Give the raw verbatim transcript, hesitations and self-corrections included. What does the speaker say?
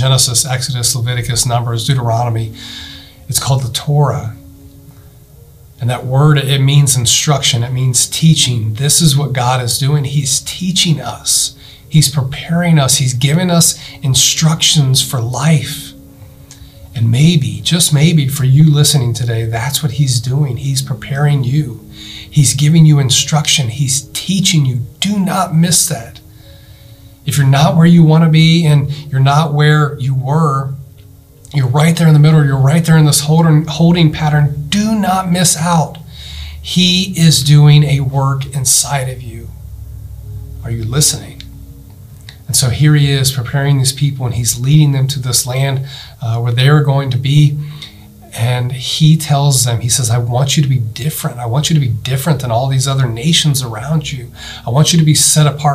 Genesis, Exodus, Leviticus, Numbers, Deuteronomy. It's called the Torah. And that word, it means instruction. It means teaching. This is what God is doing. He's teaching us. He's preparing us. He's giving us instructions for life. And maybe, just maybe, for you listening today, that's what he's doing. He's preparing you. He's giving you instruction. He's teaching you. Do not miss that. If you're not where you want to be and you're not where you were, you're right there in the middle. You're right there in this holding, holding pattern. Do not miss out. He is doing a work inside of you. Are you listening? And so here he is preparing these people, and he's leading them to this land uh, where they're going to be. And he tells them, he says, I want you to be different. I want you to be different than all these other nations around you. I want you to be set apart.